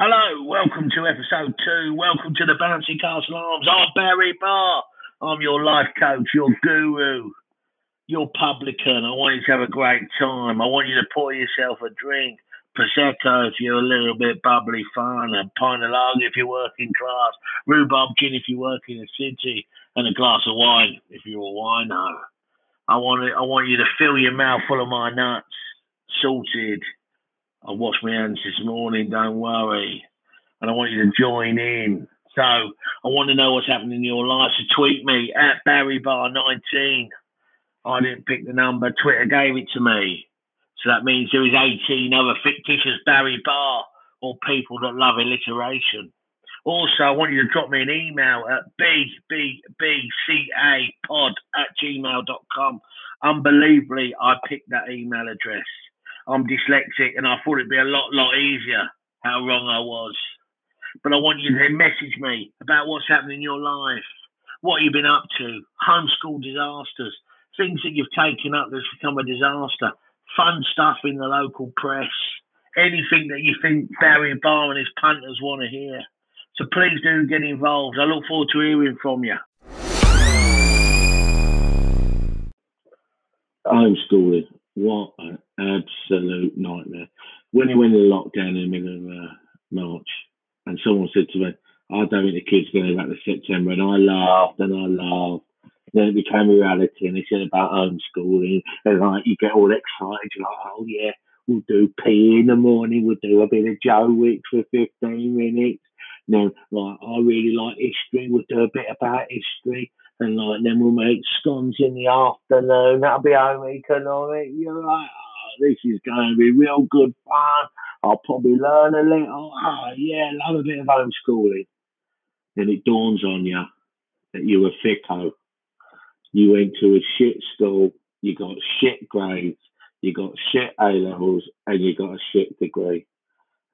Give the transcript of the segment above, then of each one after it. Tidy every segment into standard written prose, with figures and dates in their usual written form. Hello, welcome to episode 2. Welcome to the Bouncy Castle Arms. I'm Barry Barr. I'm your life coach, your guru, your publican. I want you to have a great time. I want you to pour yourself a drink. Prosecco if you're a little bit bubbly fun, a pinealogy if you're working class, rhubarb gin if you work in a city, and a glass of wine if you're a wino. I want you to fill your mouth full of my nuts. Sorted. I washed my hands this morning, don't worry. And I want you to join in. So I want to know what's happening in your life. So tweet me at BarryBar19. I didn't pick the number. Twitter gave it to me. So that means there is 18 other fictitious Barry Barr or people that love alliteration. Also, I want you to drop me an email at bbbcapod@gmail.com. Unbelievably, I picked that email address. I'm dyslexic, and I thought it'd be a lot easier. How wrong I was. But I want you to message me about what's happening in your life, what you've been up to, homeschool disasters, things that you've taken up that's become a disaster, fun stuff in the local press, anything that you think Barry Barr and his punters want to hear. So please do get involved. I look forward to hearing from you. Homeschooling. What an absolute nightmare. When it went into lockdown in the middle of March, and someone said to me, I don't think the kids are going to go back to September, and I laughed. Then it became reality, and they said about homeschooling, and like you get all excited, you're like, oh yeah, we'll do PE in the morning, we'll do a bit of Joe Wicks for 15 minutes. Then like, I really like history, we'll do a bit about history. And like, then we'll make scones in the afternoon. That'll be home economic. You're like, oh, this is going to be real good fun. I'll probably learn a little. Oh, yeah, love a bit of homeschooling. Then it dawns on you that you were thicko. You went to a shit school. You got shit grades. You got shit A-levels. And you got a shit degree.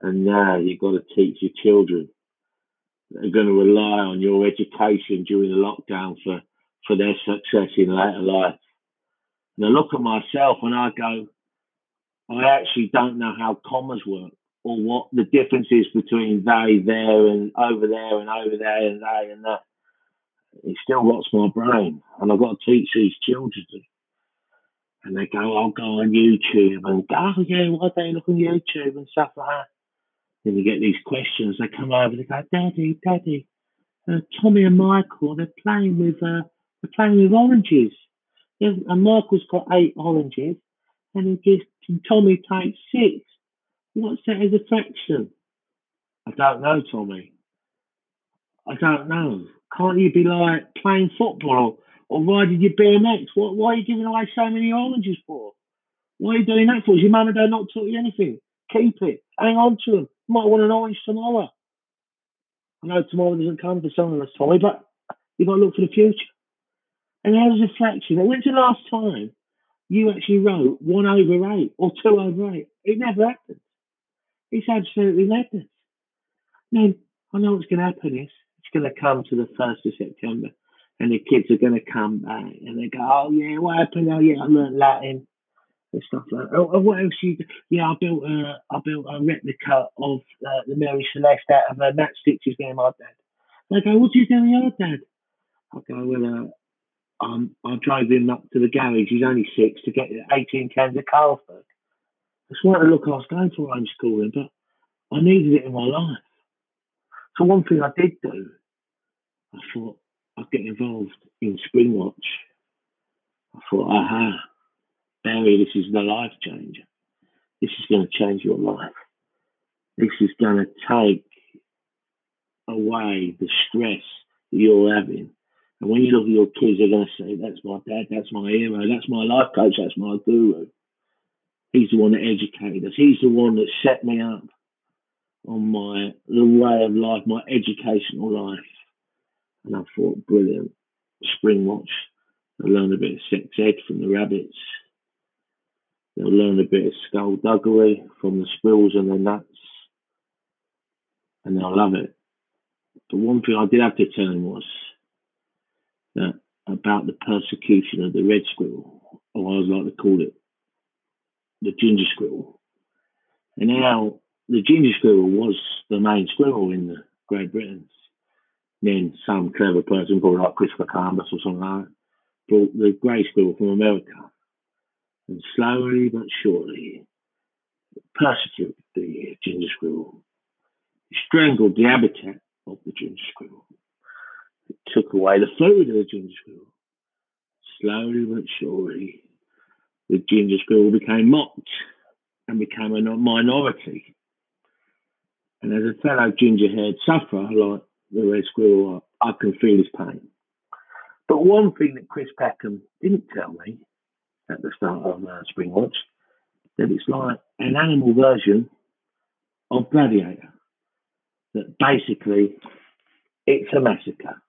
And now you've got to teach your children. Are going to rely on your education during the lockdown for their success in later life. And I look at myself and I go, I actually don't know how commas work or what the difference is between they, there, and over there, and over there, and they, and that. It still rots my brain. And I've got to teach these children. And they go, I'll go on YouTube. And go, oh, yeah, why don't you look on YouTube and stuff like that? Then you get these questions, they come over, they go, Daddy, Tommy and Michael, they're playing with oranges. And Michael's got 8 oranges, and Tommy takes 6. What's that as a fraction? I don't know, Tommy. I don't know. Can't you be like playing football or riding your BMX? Why are you giving away so many oranges for? Why are you doing that for? Is your mum and dad not taught you anything? Keep it. Hang on to them. Might want an orange tomorrow. I know tomorrow doesn't come for some of us, Tommy, but you've got to look for the future. And how's a fraction? When's the last time you actually wrote 1/8 or 2/8? It never happens. It's absolutely madness. Then I know what's going to happen is it's going to come to the 1st of September and the kids are going to come back and they go, oh, yeah, what happened? Oh, yeah, I learned Latin. And stuff like that. Or what else you do? Yeah, I built a replica of the Mary Celeste out of match stitches there, my dad. They go, what do you do with your dad? I go, well, I drove him up to the garage, he's only 6, to get 18 cans of Carlsberg. That's why I look, I was going for homeschooling, but I needed it in my life. So one thing I did do, I thought I'd get involved in Springwatch. I thought, aha. Barry, this is the life changer. This is going to change your life. This is going to take away the stress that you're having. And when you look at your kids, they're going to say, that's my dad, that's my hero, that's my life coach, that's my guru. He's the one that educated us. He's the one that set me up on the way of life, my educational life. And I thought, brilliant. Springwatch. I learned a bit of sex ed from the rabbits. They'll learn a bit of skullduggery from the spills and the nuts, and they'll love it. But one thing I did have to tell them was that about the persecution of the red squirrel, or I always like to call it the ginger squirrel, and how the genie squirrel was the main squirrel in Great Britain. Then some clever person, probably like Christopher Columbus or something like that, brought the grey squirrel from America. And slowly but surely persecuted the ginger squirrel. It strangled the habitat of the ginger squirrel. It took away the food of the ginger squirrel. Slowly but surely, the ginger squirrel became mocked and became a minority. And as a fellow ginger-haired sufferer, like the red squirrel, I can feel his pain. But one thing that Chris Packham didn't tell me at the start of Springwatch, that it's like an animal version of Gladiator. That basically, it's a massacre.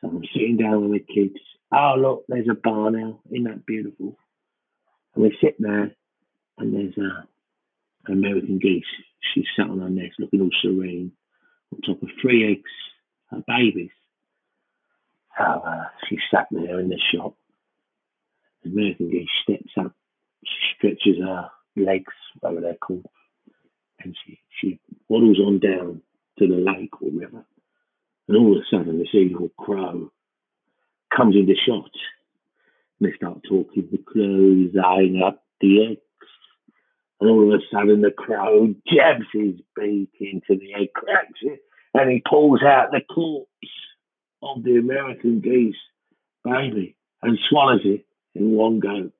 So I'm sitting down with the kids. Oh, look, there's a bar now. Isn't that beautiful? And we sit there, and there's an American geese. She's sat on her nest, looking all serene, on top of 3 eggs, her babies. So she sat there in the shop. The American geese steps up. She stretches her legs, whatever they're called, and she waddles on down to the lake or river. And all of a sudden, this evil crow comes into shot. And they start talking. The crow's eyeing up the eggs. And all of a sudden, the crow jabs his beak into the egg, cracks it, and he pulls out the corpse of the American geese baby and swallows it in one go.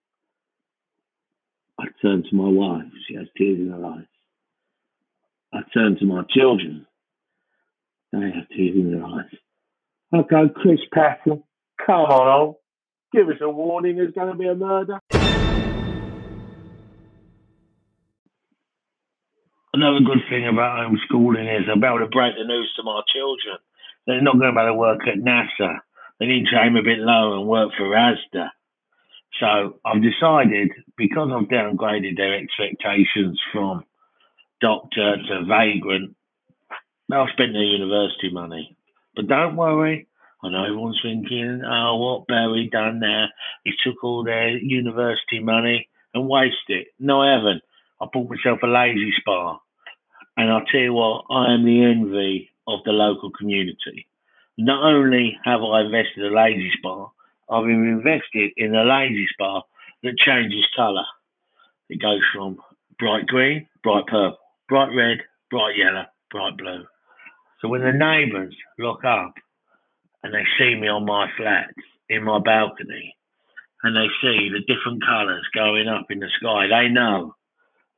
I turned to my wife. She has tears in her eyes. I turned to my children. They have tears in their eyes. I go, Chris Packham, come on, give us a warning. There's going to be a murder. Another good thing about homeschooling is I'm able to break the news to my children. They're not going to be able to work at NASA. They need to aim a bit lower and work for ASDA. So I've decided, because I've downgraded their expectations from doctor to vagrant, they'll spend their university money. But don't worry. I know everyone's thinking, oh, what Barry done there? He took all their university money and wasted it. No, I haven't. I bought myself a lazy spa. And I'll tell you what, I am the envy of the local community. Not only have I invested in a lazy spa, I've invested in a lazy spa that changes colour. It goes from bright green, bright purple, bright red, bright yellow, bright blue. So when the neighbours look up and they see me on my flat, in my balcony, and they see the different colours going up in the sky, they know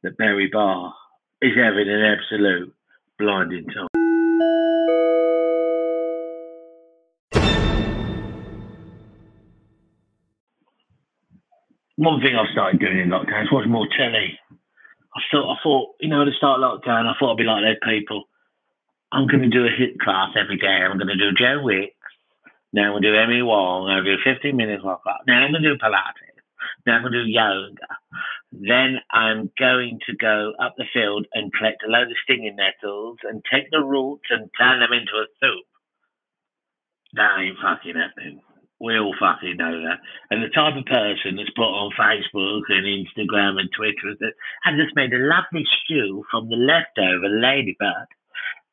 that Barry Barr is having an absolute blinding time. One thing I've started doing in lockdown is watching more telly. I thought, you know, to start lockdown, I thought I'd be like those people. I'm going to do a hit class every day. I'm going to do Joe Wicks. Now I'm going to do Emmy Wong. I'm going to do a 15-minute workout. Now I'm going to do Pilates. Now I'm going to do yoga. Then I'm going to go up the field and collect a load of stinging nettles and take the roots and turn them into a soup. That ain't fucking happening. We all fucking know that. And the type of person that's put on Facebook and Instagram and Twitter that I just made a lovely stew from the leftover ladybird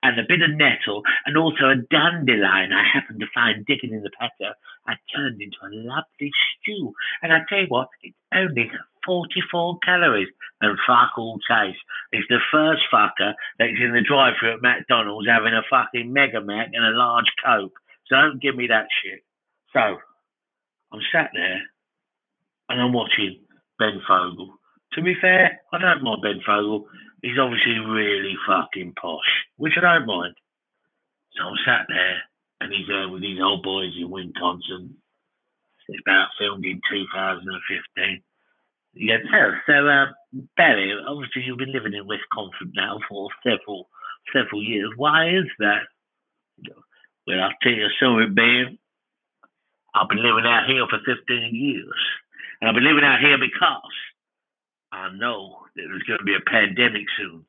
and a bit of nettle and also a dandelion I happened to find digging in the patio. I turned into a lovely stew. And I tell you what, it's only 44 calories and fuck all taste. It's the first fucker that's in the drive-thru at McDonald's having a fucking Mega Mac and a large Coke. So don't give me that shit. So, I'm sat there and I'm watching Ben Fogle. To be fair, I don't mind Ben Fogle. He's obviously really fucking posh, which I don't mind. So I'm sat there and he's there with these old boys in Wisconsin. It's about filmed in 2015. Yeah, so Barry, obviously you've been living in Wisconsin now for several years. Why is that? Well, I'll tell you a story, Ben. I've been living out here for 15 years. And I've been living out here because I know that there's going to be a pandemic soon.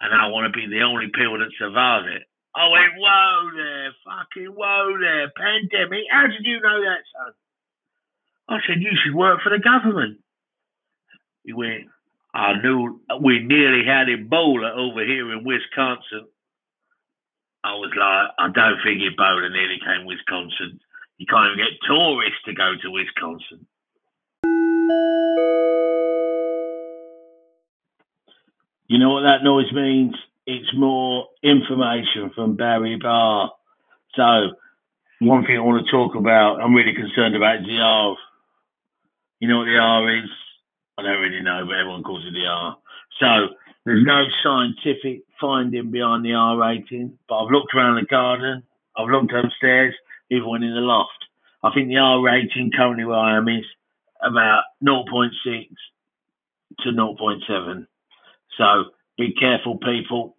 And I want to be the only people that survive it. I went, whoa there, fucking whoa there, pandemic. How did you know that, son? I said, you should work for the government. He went, I knew we nearly had Ebola over here in Wisconsin. I was like, I don't think Ebola nearly came to Wisconsin. You can't even get tourists to go to Wisconsin. You know what that noise means? It's more information from Barry Barr. So, one thing I want to talk about, I'm really concerned about, is the R. You know what the R is? I don't really know, but everyone calls it the R. So, there's no scientific finding behind the R rating, but I've looked around the garden, I've looked upstairs, even went in the loft. I think the R rating currently where I am is about 0.6 to 0.7. So, be careful, people.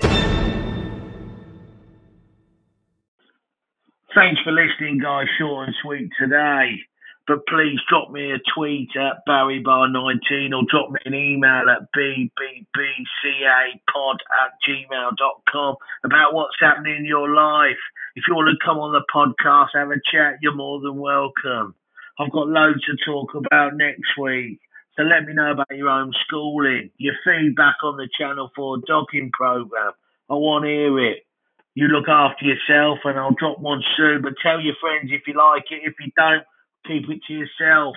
Thanks for listening, guys. Short and sweet today. But please drop me a tweet at barrybar19 or drop me an email at bbbcapod@gmail.com about what's happening in your life. If you want to come on the podcast, have a chat, you're more than welcome. I've got loads to talk about next week. So let me know about your own schooling, your feedback on the Channel 4 docking programme. I want to hear it. You look after yourself and I'll drop one soon, but tell your friends if you like it. If you don't, keep it to yourself.